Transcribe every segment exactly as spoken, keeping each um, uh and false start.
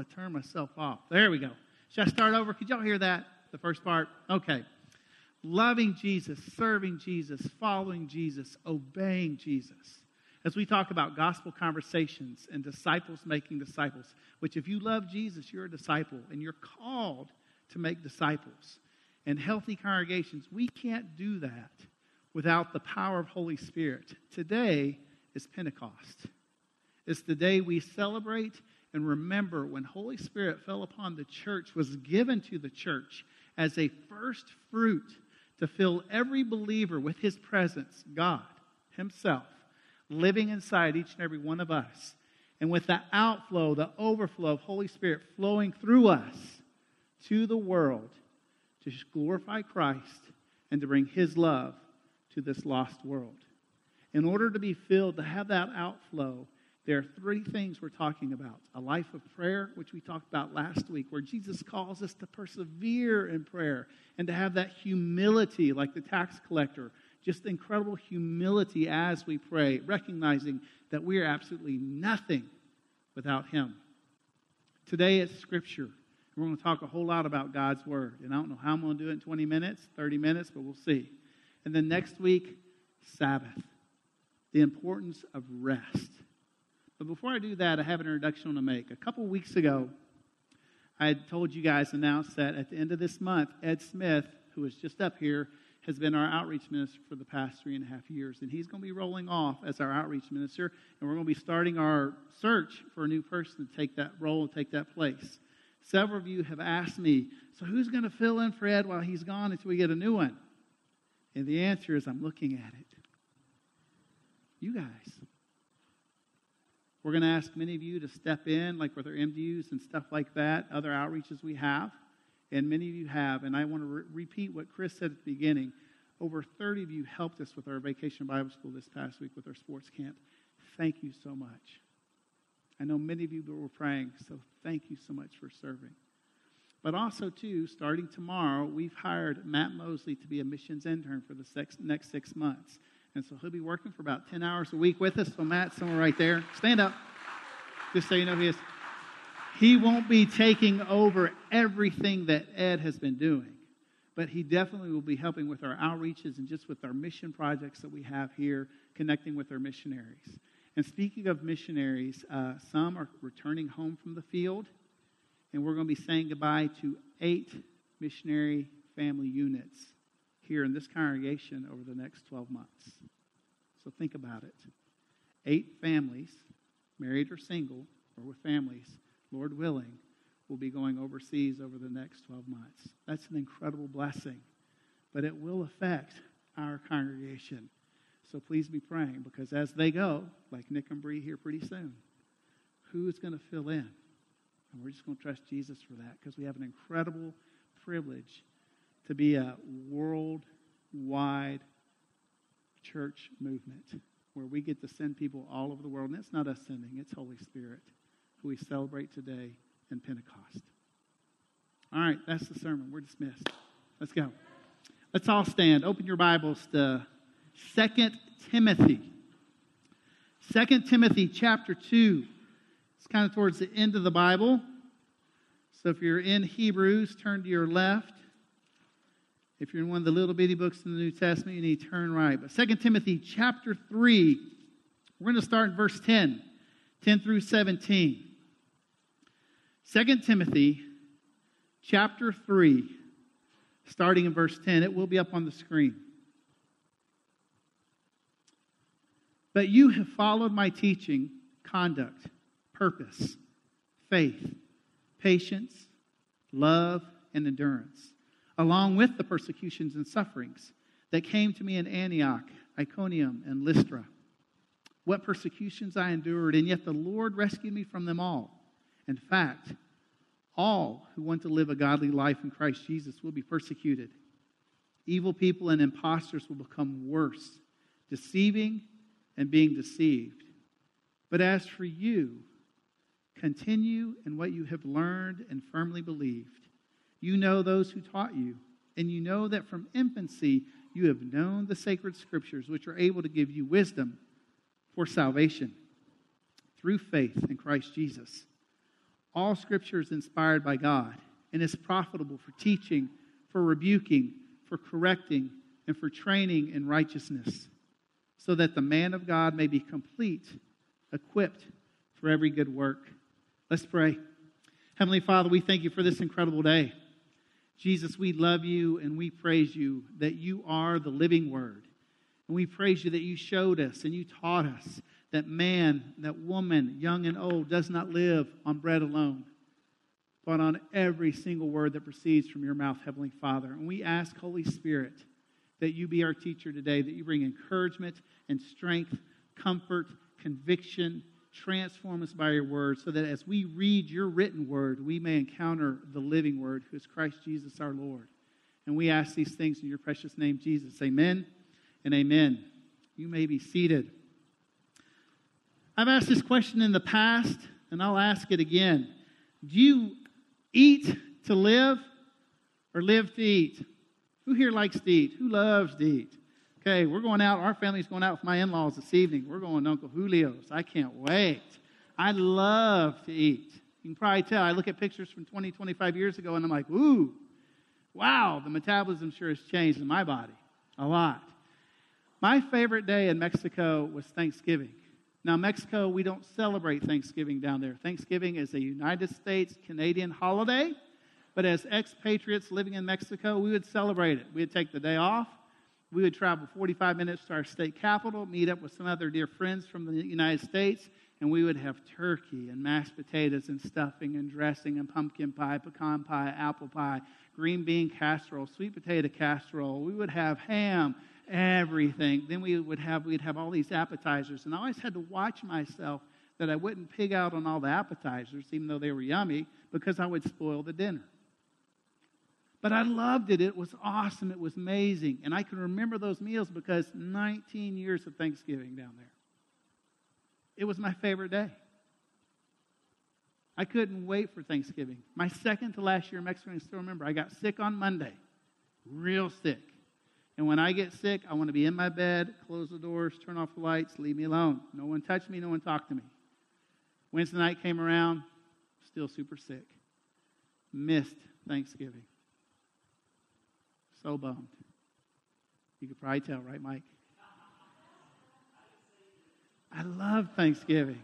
want to turn myself off. There we go. Should I start over? Could y'all hear that? The first part? Okay. Loving Jesus, serving Jesus, following Jesus, obeying Jesus. As we talk about gospel conversations and disciples making disciples, which if you love Jesus, you're a disciple, and you're called to make disciples. And healthy congregations, we can't do that without the power of Holy Spirit. Today is Pentecost. It's the day we celebrate and remember when Holy Spirit fell upon the church, was given to the church as a first fruit to fill every believer with His presence, God Himself, living inside each and every one of us. And with the outflow, the overflow of Holy Spirit flowing through us to the world to glorify Christ and to bring His love to this lost world. In order to be filled, to have that outflow, there are three things we're talking about. A life of prayer, which we talked about last week, where Jesus calls us to persevere in prayer and to have that humility like the tax collector, just incredible humility as we pray, recognizing that we are absolutely nothing without Him. Today is Scripture. We're going to talk a whole lot about God's Word. And I don't know how I'm going to do it in twenty minutes, thirty minutes, but we'll see. And then next week, Sabbath. The importance of rest. But before I do that, I have an introduction to make. A couple weeks ago, I had told you guys, announced that at the end of this month, Ed Smith, who is just up here, has been our outreach minister for the past three and a half years. And he's going to be rolling off as our outreach minister. And we're going to be starting our search for a new person to take that role and take that place. Several of you have asked me, so who's going to fill in for Ed while he's gone until we get a new one? And the answer is, I'm looking at it. You guys. We're going to ask many of you to step in, like with our M D Us and stuff like that, other outreaches we have, and many of you have. And I want to re- repeat what Chris said at the beginning. Over thirty of you helped us with our Vacation Bible School this past week with our sports camp. Thank you so much. I know many of you were praying, so thank you so much for serving. But also, too, starting tomorrow, we've hired Matt Mosley to be a missions intern for the sex- next six months. And so he'll be working for about ten hours a week with us. So Matt's somewhere right there. Stand up. Just so you know who he is. He won't be taking over everything that Ed has been doing. But he definitely will be helping with our outreaches and just with our mission projects that we have here, connecting with our missionaries. And speaking of missionaries, uh, some are returning home from the field. And we're going to be saying goodbye to eight missionary family units here in this congregation over the next twelve months. So think about it. Eight families, married or single, or with families, Lord willing, will be going overseas over the next twelve months. That's an incredible blessing, but it will affect our congregation. So please be praying, because as they go, like Nick and Bree here pretty soon, who's going to fill in? And we're just going to trust Jesus for that, because we have an incredible privilege to be a worldwide church movement where we get to send people all over the world. And it's not us sending, it's Holy Spirit, who we celebrate today in Pentecost. All right, that's the sermon. We're dismissed. Let's go. Let's all stand. Open your Bibles to Second Timothy. Second Timothy chapter two. It's kind of towards the end of the Bible. So if you're in Hebrews, turn to your left. If you're in one of the little bitty books in the New Testament, you need to turn right. But Second Timothy chapter three, we're going to start in verse ten, ten through seventeen. Second Timothy chapter three, starting in verse ten. It will be up on the screen. But you have followed my teaching, conduct, purpose, faith, patience, love, and endurance, along with the persecutions and sufferings that came to me in Antioch, Iconium, and Lystra. What persecutions I endured, and yet the Lord rescued me from them all. In fact, all who want to live a godly life in Christ Jesus will be persecuted. Evil people and impostors will become worse, deceiving and being deceived. But as for you, continue in what you have learned and firmly believed. You know those who taught you, and you know that from infancy you have known the sacred Scriptures, which are able to give you wisdom for salvation through faith in Christ Jesus. All Scripture is inspired by God and is profitable for teaching, for rebuking, for correcting, and for training in righteousness, so that the man of God may be complete, equipped for every good work. Let's pray. Heavenly Father, we thank you for this incredible day. Jesus, we love you and we praise you that you are the living Word. And we praise you that you showed us and you taught us that man, that woman, young and old, does not live on bread alone, but on every single word that proceeds from your mouth, Heavenly Father. And we ask, Holy Spirit, that you be our teacher today, that you bring encouragement and strength, comfort, conviction. Transform us by your word, so that as we read your written word, we may encounter the living word, who is Christ Jesus our Lord. And we ask these things in your precious name, Jesus. Amen and amen. You may be seated. I've asked this question in the past, and I'll ask it again. Do you eat to live or live to eat? Who here likes to eat? Who loves to eat? Okay, we're going out. Our family's going out with my in-laws this evening. We're going to Uncle Julio's. I can't wait. I love to eat. You can probably tell. I look at pictures from twenty, twenty-five years ago, and I'm like, ooh, wow, the metabolism sure has changed in my body a lot. My favorite day in Mexico was Thanksgiving. Now, Mexico, we don't celebrate Thanksgiving down there. Thanksgiving is a United States Canadian holiday, but as expatriates living in Mexico, we would celebrate it. We would take the day off. We would travel forty-five minutes to our state capital, meet up with some other dear friends from the United States, and we would have turkey and mashed potatoes and stuffing and dressing and pumpkin pie, pecan pie, apple pie, green bean casserole, sweet potato casserole. We would have ham, everything. Then we would have we'd have all these appetizers, and I always had to watch myself that I wouldn't pig out on all the appetizers, even though they were yummy, because I would spoil the dinner. But I loved it. It was awesome. It was amazing. And I can remember those meals because nineteen years of Thanksgiving down there. It was my favorite day. I couldn't wait for Thanksgiving. My second to last year in Mexico, I still remember, I got sick on Monday. Real sick. And when I get sick, I want to be in my bed, close the doors, turn off the lights, leave me alone. No one touched me. No one talked to me. Wednesday night came around, still super sick. Missed Thanksgiving. So bummed. You could probably tell, right, Mike? I love Thanksgiving.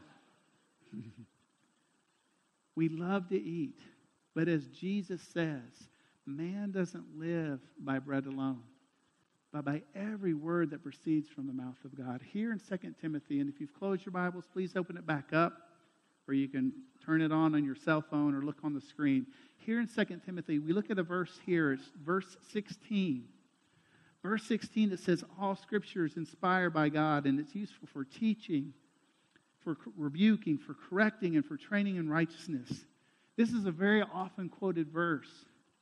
We love to eat. But as Jesus says, man doesn't live by bread alone, but by every word that proceeds from the mouth of God. Here in Second Timothy, and if you've closed your Bibles, please open it back up, or you can turn it on on your cell phone or look on the screen. Here in Second Timothy, we look at a verse here. It's verse sixteen. Verse sixteen, it says, all Scripture is inspired by God, and it's useful for teaching, for rebuking, for correcting, and for training in righteousness. This is a very often quoted verse.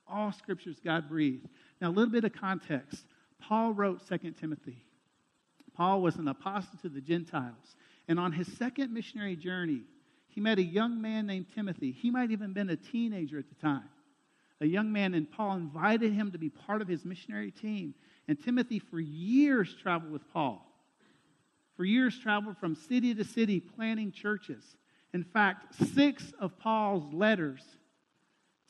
All Scripture is God-breathed. Now, a little bit of context. Paul wrote Second Timothy. Paul was an apostle to the Gentiles. And on his second missionary journey, he met a young man named Timothy. He might even have been a teenager at the time. A young man, and Paul invited him to be part of his missionary team. And Timothy, for years, traveled with Paul. For years, traveled from city to city, planting churches. In fact, six of Paul's letters,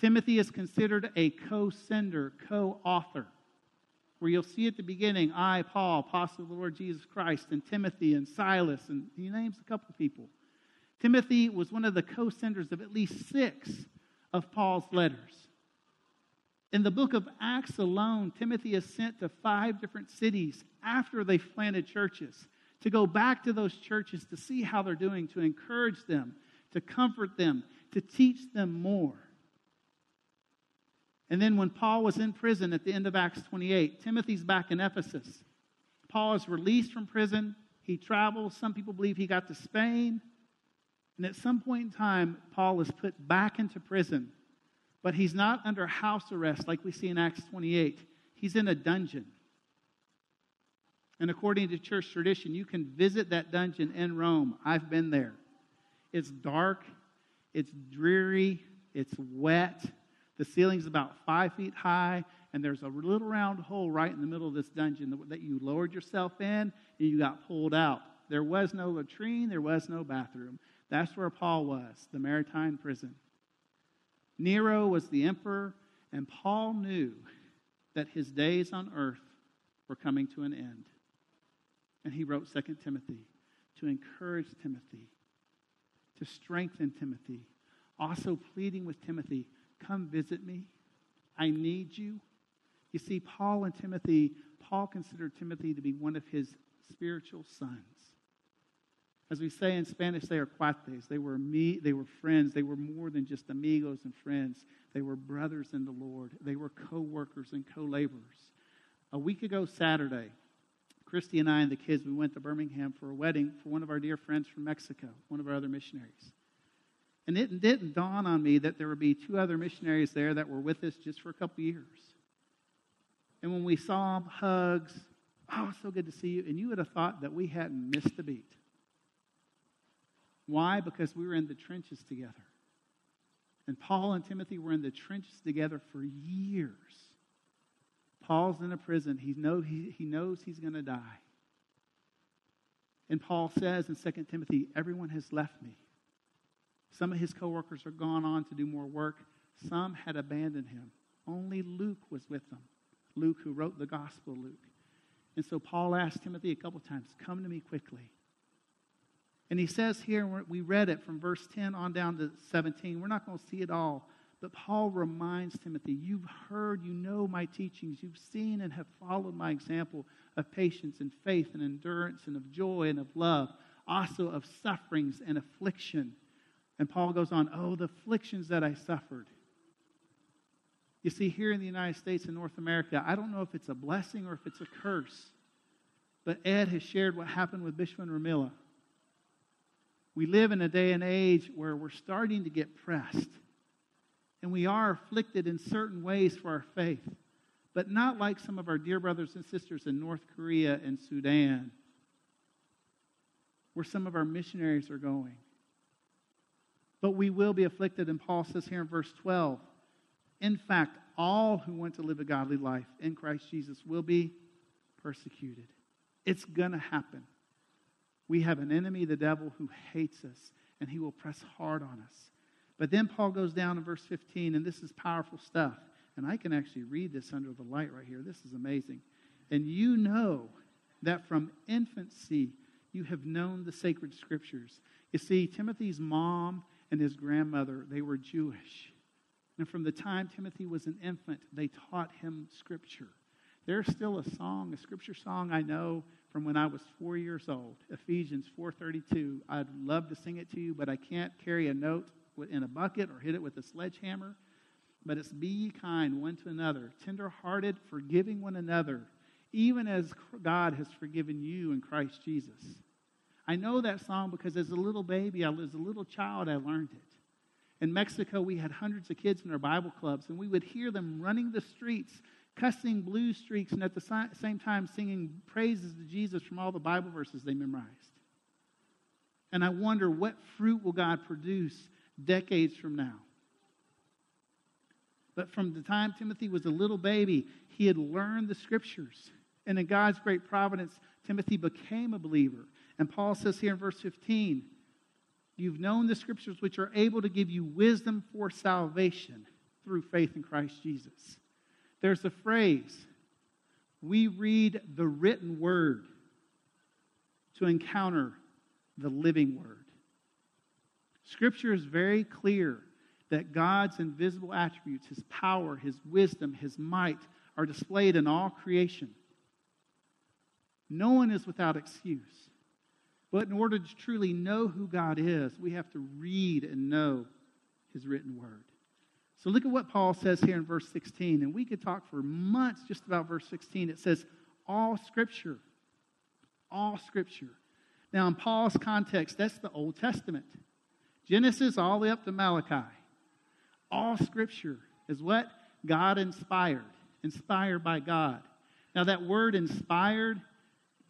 Timothy is considered a co-sender, co-author. Where you'll see at the beginning, I, Paul, apostle of the Lord Jesus Christ, and Timothy, and Silas, and he names a couple of people. Timothy was one of the co-senders of at least six of Paul's letters. In the book of Acts alone, Timothy is sent to five different cities after they've planted churches, to go back to those churches to see how they're doing, to encourage them, to comfort them, to teach them more. And then when Paul was in prison at the end of Acts twenty-eight, Timothy's back in Ephesus. Paul is released from prison. He travels. Some people believe he got to Spain. And at some point in time, Paul is put back into prison. But he's not under house arrest like we see in Acts twenty-eight. He's in a dungeon. And according to church tradition, you can visit that dungeon in Rome. I've been there. It's dark. It's dreary. It's wet. The ceiling's about five feet high. And there's a little round hole right in the middle of this dungeon that you lowered yourself in and you got pulled out. There was no latrine. There was no bathroom. That's where Paul was, the maritime prison. Nero was the emperor, and Paul knew that his days on earth were coming to an end. And he wrote Second Timothy to encourage Timothy, to strengthen Timothy, also pleading with Timothy, come visit me. I need you. You see, Paul and Timothy, Paul considered Timothy to be one of his spiritual sons. As we say in Spanish, they are cuates. They were me, they were friends. They were more than just amigos and friends. They were brothers in the Lord. They were co-workers and co-laborers. A week ago Saturday, Christy and I and the kids, we went to Birmingham for a wedding for one of our dear friends from Mexico, one of our other missionaries. And it didn't dawn on me that there would be two other missionaries there that were with us just for a couple years. And when we saw them, hugs, oh, so good to see you. And you would have thought that we hadn't missed a beat. Why? Because we were in the trenches together. And Paul and Timothy were in the trenches together for years. Paul's in a prison. He, know, he, he knows he's going to die. And Paul says in Second Timothy, everyone has left me. Some of his co-workers are gone on to do more work. Some had abandoned him. Only Luke was with them. Luke, who wrote the Gospel, Luke. And so Paul asked Timothy a couple times, come to me quickly. And he says here, we read it from verse ten on down to seventeen. We're not going to see it all. But Paul reminds Timothy, you've heard, you know my teachings. You've seen and have followed my example of patience and faith and endurance and of joy and of love. Also of sufferings and affliction. And Paul goes on, oh, the afflictions that I suffered. You see, here in the United States and North America, I don't know if it's a blessing or if it's a curse. But Ed has shared what happened with Bishwin Ramilla. We live in a day and age where we're starting to get pressed. And we are afflicted in certain ways for our faith. But not like some of our dear brothers and sisters in North Korea and Sudan, where some of our missionaries are going. But we will be afflicted, and Paul says here in verse twelve, in fact, all who want to live a godly life in Christ Jesus will be persecuted. It's going to happen. We have an enemy, the devil, who hates us, and he will press hard on us. But then Paul goes down in verse fifteen, and this is powerful stuff. And I can actually read this under the light right here. This is amazing. And you know that from infancy you have known the sacred scriptures. You see, Timothy's mom and his grandmother, they were Jewish. And from the time Timothy was an infant, they taught him Scripture. There's still a song, a Scripture song I know from when I was four years old, Ephesians four thirty-two. I'd love to sing it to you, but I can't carry a note in a bucket or hit it with a sledgehammer. But it's be ye kind one to another, tender-hearted, forgiving one another, even as God has forgiven you in Christ Jesus. I know that song because as a little baby, I, as a little child, I learned it. In Mexico, we had hundreds of kids in our Bible clubs, and we would hear them running the streets, cussing blue streaks, and at the same time singing praises to Jesus from all the Bible verses they memorized. And I wonder, what fruit will God produce decades from now? But from the time Timothy was a little baby, he had learned the Scriptures. And in God's great providence, Timothy became a believer. And Paul says here in verse fifteen, you've known the Scriptures which are able to give you wisdom for salvation through faith in Christ Jesus. There's a phrase, we read the written word to encounter the living word. Scripture is very clear that God's invisible attributes, his power, his wisdom, his might, are displayed in all creation. No one is without excuse. But in order to truly know who God is, we have to read and know his written word. So look at what Paul says here in verse sixteen. And we could talk for months just about verse sixteen. It says, all Scripture. All Scripture. Now in Paul's context, that's the Old Testament. Genesis all the way up to Malachi. All Scripture is what? God inspired. Inspired by God. Now that word inspired,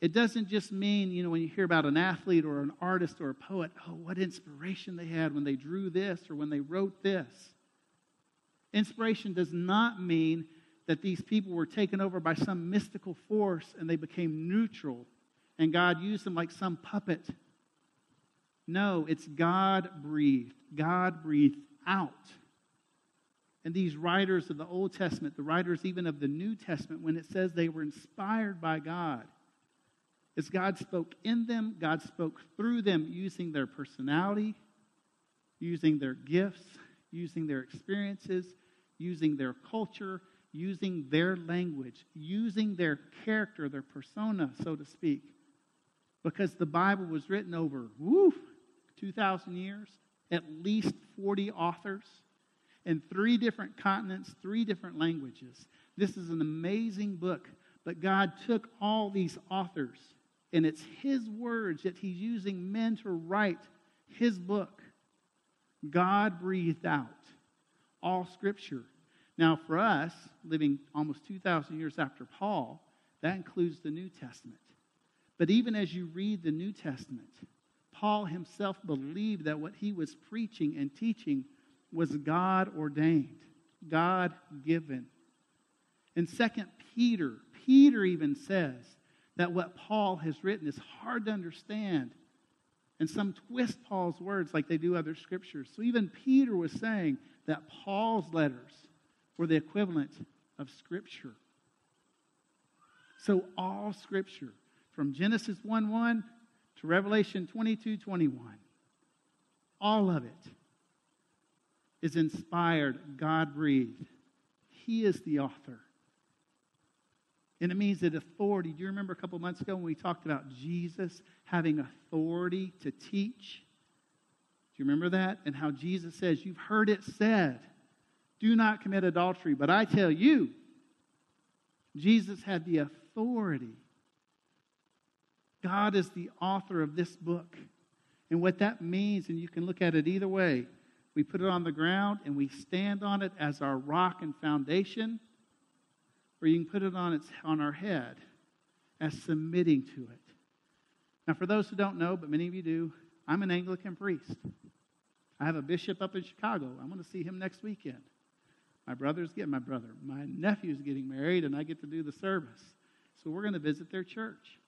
it doesn't just mean, you know, when you hear about an athlete or an artist or a poet, oh, what inspiration they had when they drew this or when they wrote this. Inspiration does not mean that these people were taken over by some mystical force and they became neutral and God used them like some puppet. No, it's God breathed. God breathed out. and these writers of the Old Testament, the writers even of the New Testament, when it says they were inspired by God, it's God spoke in them, God spoke through them using their personality, using their gifts, using their experiences, using their culture, using their language, using their character, their persona, so to speak. Because the Bible was written over, woo, two thousand years, at least forty authors, in three different continents, three different languages. This is an amazing book, but God took all these authors, and it's His words that He's using men to write His book. God breathed out all Scripture. Now for us, living almost two thousand years after Paul, that includes the New Testament. But even as you read the New Testament, Paul himself believed that what he was preaching and teaching was God-ordained, God-given. In Second Peter, Peter even says that what Paul has written is hard to understand. And some twist Paul's words like they do other scriptures. So even Peter was saying that Paul's letters were the equivalent of Scripture. So all Scripture, from Genesis one one to Revelation twenty-two twenty-one, all of it is inspired, God-breathed. He is the author. And it means that authority. Do you remember a couple months ago when we talked about Jesus having authority to teach? Do you remember that? And how Jesus says, "You've heard it said, do not commit adultery, but I tell you." Jesus had the authority. God is the author of this book. And what that means, and you can look at it either way, we put it on the ground and we stand on it as our rock and foundation, or you can put it on its on our head as submitting to it. Now, for those who don't know, but many of you do, I'm an Anglican priest. I have a bishop up in Chicago. I'm going to see him next weekend. My brother's getting my brother. My nephew's getting married, and I get to do the service. So we're going to visit their church.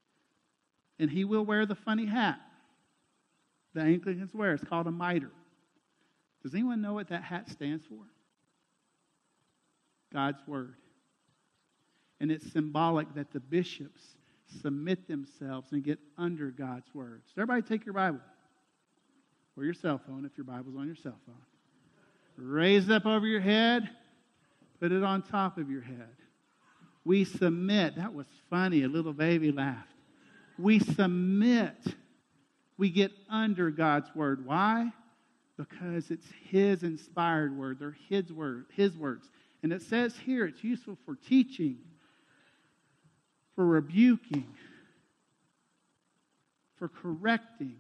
And he will wear the funny hat the Anglicans wear. It's called a mitre. Does anyone know what that hat stands for? God's Word. And it's symbolic that the bishops submit themselves and get under God's Word. So everybody take your Bible. Or your cell phone, if your Bible's on your cell phone. Raise it up over your head. Put it on top of your head. We submit. That was funny. A little baby laughed. We submit. We get under God's Word. Why? Because it's His inspired Word. They're His word, His words. And it says here it's useful for teaching, for rebuking, for correcting,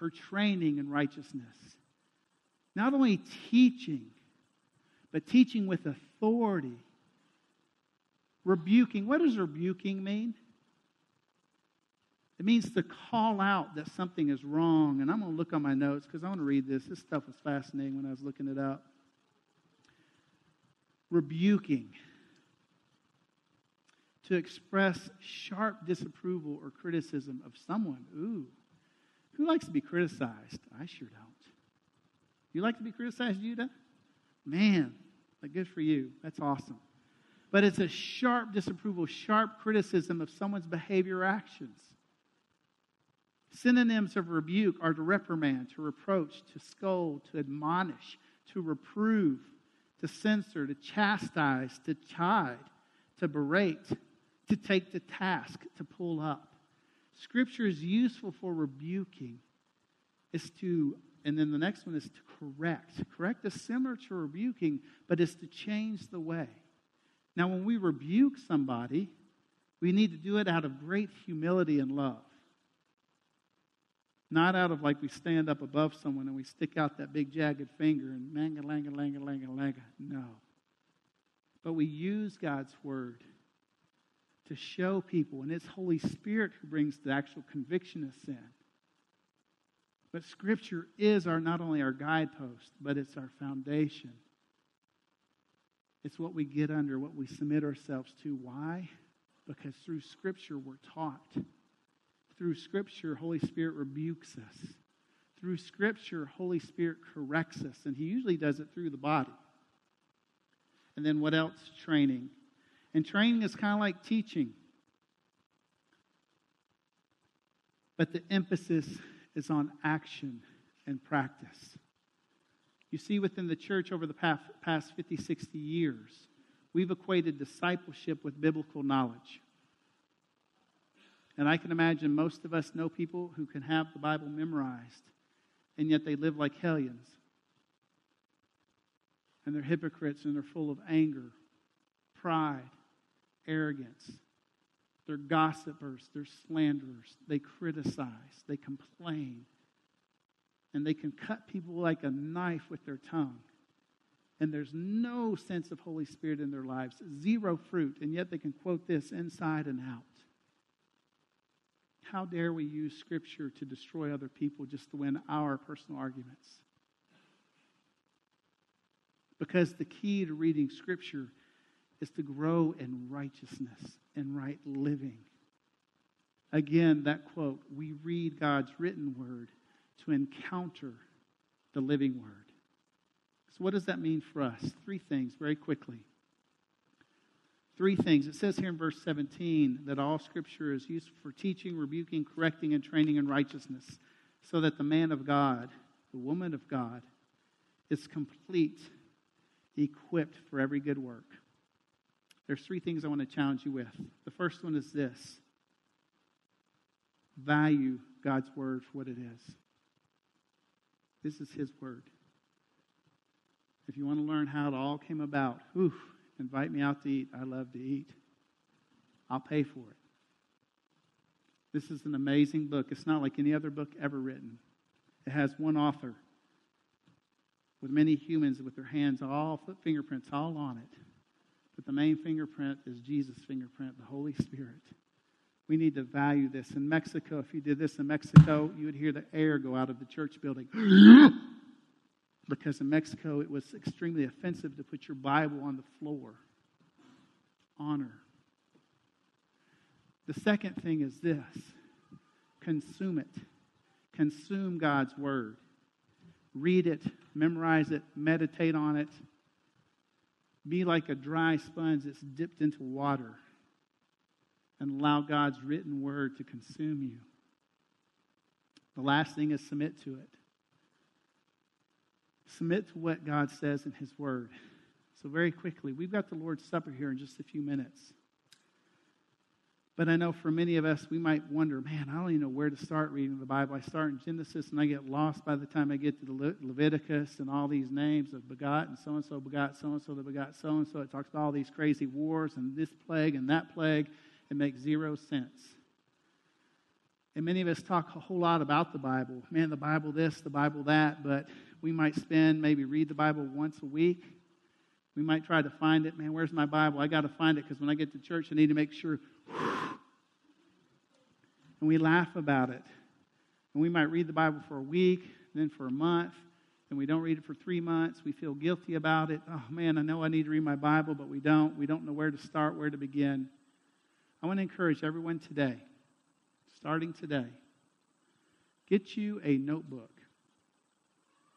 for training in righteousness. Not only teaching, but teaching with authority. Rebuking. What does rebuking mean? It means to call out that something is wrong. And I'm going to look on my notes because I want to read this. This stuff was fascinating when I was looking it up. Rebuking. To express sharp disapproval or criticism of someone. Ooh. Who likes to be criticized? I sure don't. You like to be criticized, Judah? Man, like, good for you. That's awesome. But it's a sharp disapproval, sharp criticism of someone's behavior or actions. Synonyms of rebuke are to reprimand, to reproach, to scold, to admonish, to reprove, to censor, to chastise, to chide, to berate, to take to task, to pull up. Scripture is useful for rebuking. It's to, and then the next one is to correct. Correct is similar to rebuking, but it's to change the way. Now, when we rebuke somebody, we need to do it out of great humility and love. Not out of like we stand up above someone and we stick out that big jagged finger and langa, langa, langa, langa, langa. No. But we use God's Word to show people, and it's Holy Spirit who brings the actual conviction of sin. But Scripture is our not only our guidepost, but it's our foundation. It's what we get under, what we submit ourselves to. Why? Because through Scripture we're taught. Through Scripture, Holy Spirit rebukes us. Through Scripture, Holy Spirit corrects us, and He usually does it through the body. And then what else? Training. And training is kind of like teaching. But the emphasis is on action and practice. You see, within the church over the past fifty, sixty years, we've equated discipleship with biblical knowledge. And I can imagine most of us know people who can have the Bible memorized, and yet they live like hellions. And they're hypocrites, and they're full of anger, pride, arrogance. They're gossipers, they're slanderers, they criticize, they complain. And they can cut people like a knife with their tongue. And there's no sense of Holy Spirit in their lives, zero fruit, and yet they can quote this inside and out. How dare we use Scripture to destroy other people just to win our personal arguments? Because the key to reading Scripture is to grow in righteousness and right living. Again, that quote, we read God's written word to encounter the living word. So what does that mean for us? Three things, very quickly. Three things. It says here in verse seventeen that all Scripture is useful for teaching, rebuking, correcting, and training in righteousness, so that the man of God, the woman of God, is complete, equipped for every good work. There's three things I want to challenge you with. The first one is this. Value God's word for what it is. This is His word. If you want to learn how it all came about, oof, invite me out to eat. I love to eat. I'll pay for it. This is an amazing book. It's not like any other book ever written. It has one author with many humans with their hands, all fingerprints all on it. But the main fingerprint is Jesus' fingerprint, the Holy Spirit. We need to value this. In Mexico, if you did this in Mexico, you would hear the air go out of the church building. Because in Mexico, it was extremely offensive to put your Bible on the floor. Honor. The second thing is this. Consume it. Consume God's word. Read it. Memorize it. Meditate on it. Be like a dry sponge that's dipped into water, and allow God's written word to consume you. The last thing is submit to it. Submit to what God says in His word. So very quickly, we've got the Lord's Supper here in just a few minutes. But I know for many of us, we might wonder, man, I don't even know where to start reading the Bible. I start in Genesis and I get lost by the time I get to the Le- Leviticus and all these names of begot and so-and-so begot so-and-so that begot so-and-so. It talks about all these crazy wars and this plague and that plague. It makes zero sense. And many of us talk a whole lot about the Bible. Man, the Bible this, the Bible that, but we might spend, maybe read the Bible once a week. We might try to find it. Man, where's my Bible? I got to find it because when I get to church, I need to make sure. And we laugh about it. And we might read the Bible for a week, then for a month, and we don't read it for three months. We feel guilty about it. Oh, man, I know I need to read my Bible, but we don't. We don't know where to start, where to begin. I want to encourage everyone today, starting today, get you a notebook,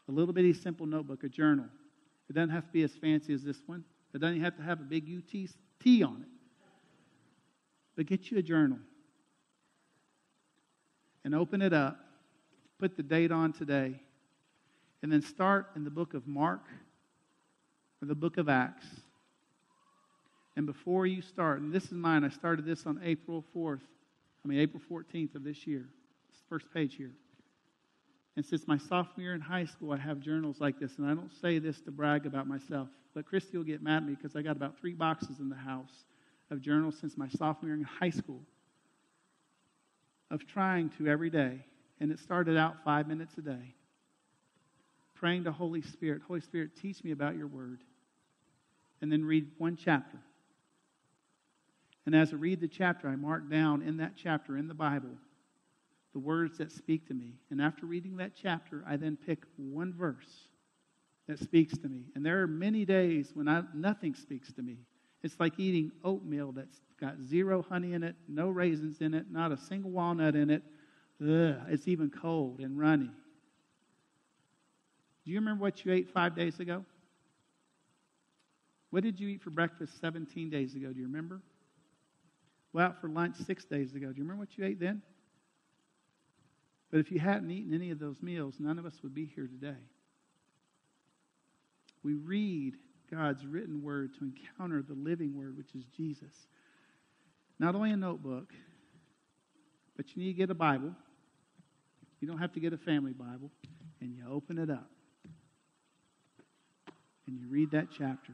a little bitty simple notebook, a journal. It doesn't have to be as fancy as this one. It doesn't have to have a big U T T on it. But get you a journal. And open it up. Put the date on today. And then start in the book of Mark or the book of Acts. And before you start, and this is mine, I started this on April fourth, I mean April fourteenth of this year. It's the first page here. And since my sophomore year in high school, I have journals like this. And I don't say this to brag about myself. But Christy will get mad at me because I got about three boxes in the house of journals since my sophomore year in high school. Of trying to every day. And it started out five minutes a day. Praying to Holy Spirit. Holy Spirit, teach me about your word. And then read one chapter. And as I read the chapter, I mark down in that chapter in the Bible the words that speak to me. And after reading that chapter, I then pick one verse that speaks to me. And there are many days when I, nothing speaks to me. It's like eating oatmeal that's got zero honey in it, no raisins in it, not a single walnut in it. Ugh, it's even cold and runny. Do you remember what you ate five days ago? What did you eat for breakfast seventeen days ago? Do you remember? Well, out for lunch six days ago. Do you remember what you ate then? But if you hadn't eaten any of those meals, none of us would be here today. We read God's written word to encounter the living word, which is Jesus. Not only a notebook, but you need to get a Bible. You don't have to get a family Bible. And you open it up. And you read that chapter.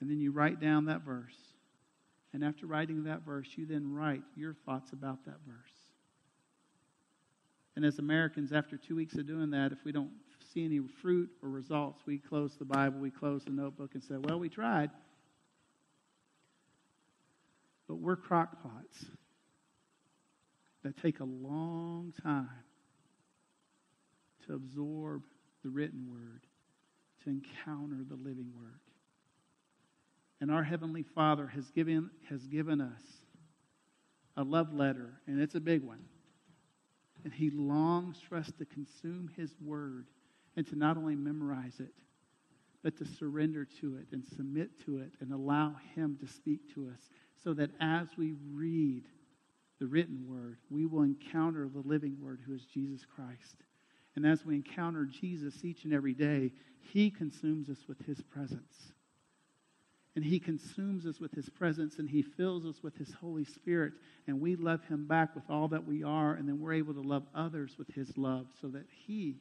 And then you write down that verse. And after writing that verse, you then write your thoughts about that verse. And as Americans, after two weeks of doing that, if we don't see any fruit or results, we close the Bible, we close the notebook and say, well, we tried. But we're crockpots that take a long time to absorb the written word, to encounter the living word. And our Heavenly Father has given, has given us a love letter, and it's a big one. And He longs for us to consume His word and to not only memorize it, but to surrender to it and submit to it and allow Him to speak to us so that as we read the written word, we will encounter the living word who is Jesus Christ. And as we encounter Jesus each and every day, He consumes us with His presence. And He consumes us with His presence, and He fills us with His Holy Spirit, and we love Him back with all that we are, and then we're able to love others with His love so that He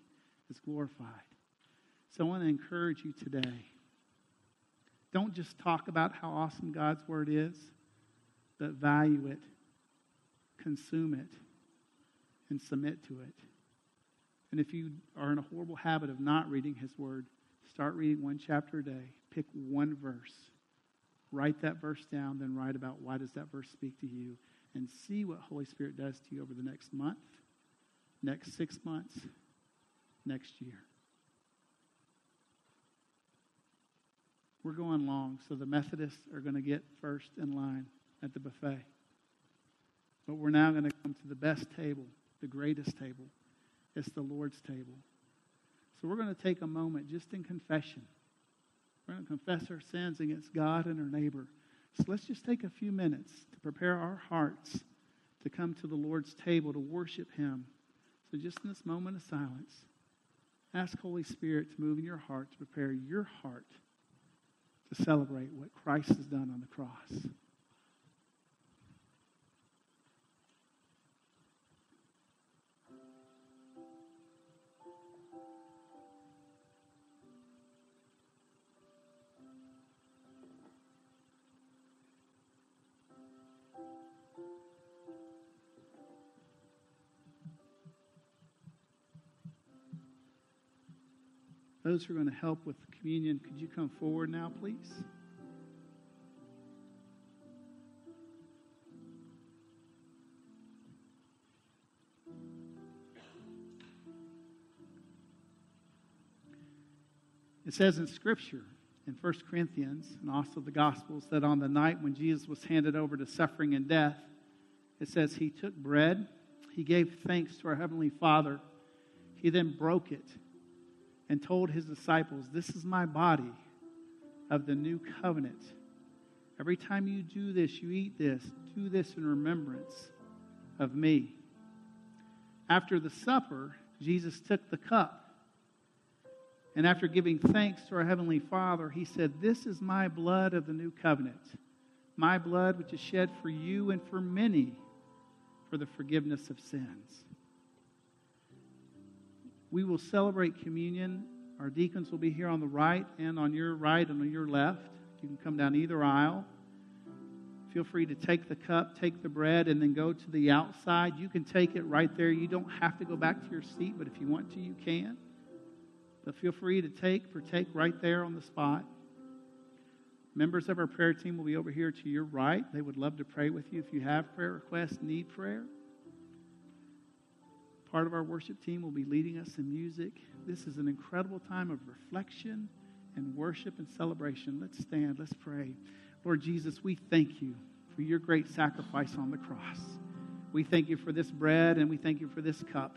is glorified. So I want to encourage you today. Don't just talk about how awesome God's Word is, but value it, consume it, and submit to it. And if you are in a horrible habit of not reading His Word, start reading one chapter a day. Pick one verse. Write that verse down, then write about why does that verse speak to you, and see what Holy Spirit does to you over the next month, next six months, next year. We're going long, so the Methodists are going to get first in line at the buffet. But we're now going to come to the best table, the greatest table. It's the Lord's table. So we're going to take a moment just in confession. We're going to confess our sins against God and our neighbor. So let's just take a few minutes to prepare our hearts to come to the Lord's table to worship Him. So just in this moment of silence, ask Holy Spirit to move in your heart, to prepare your heart to celebrate what Christ has done on the cross. Those who are going to help with communion, could you come forward now, please? It says in Scripture, in First Corinthians, and also the Gospels, that on the night when Jesus was handed over to suffering and death, it says He took bread, He gave thanks to our Heavenly Father, He then broke it, and told His disciples, this is my body of the new covenant. Every time you do this, you eat this, do this in remembrance of me. After the supper, Jesus took the cup. And after giving thanks to our Heavenly Father, He said, this is my blood of the new covenant. My blood which is shed for you and for many for the forgiveness of sins. We will celebrate communion. Our deacons will be here on the right and on your right and on your left. You can come down either aisle. Feel free to take the cup, take the bread, and then go to the outside. You can take it right there. You don't have to go back to your seat, but if you want to, you can. But feel free to take, partake right there on the spot. Members of our prayer team will be over here to your right. They would love to pray with you if you have prayer requests, need prayer. Part of our worship team will be leading us in music. This is an incredible time of reflection and worship and celebration. Let's stand. Let's pray. Lord Jesus, we thank You for Your great sacrifice on the cross. We thank You for this bread and we thank You for this cup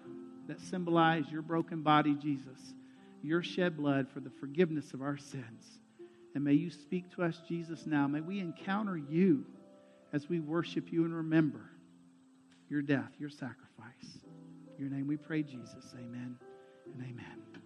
that symbolize Your broken body, Jesus, Your shed blood for the forgiveness of our sins. And may you speak to us, Jesus, now. May we encounter you as we worship you and remember your death, your sacrifice. In your name we pray, Jesus. Amen and amen.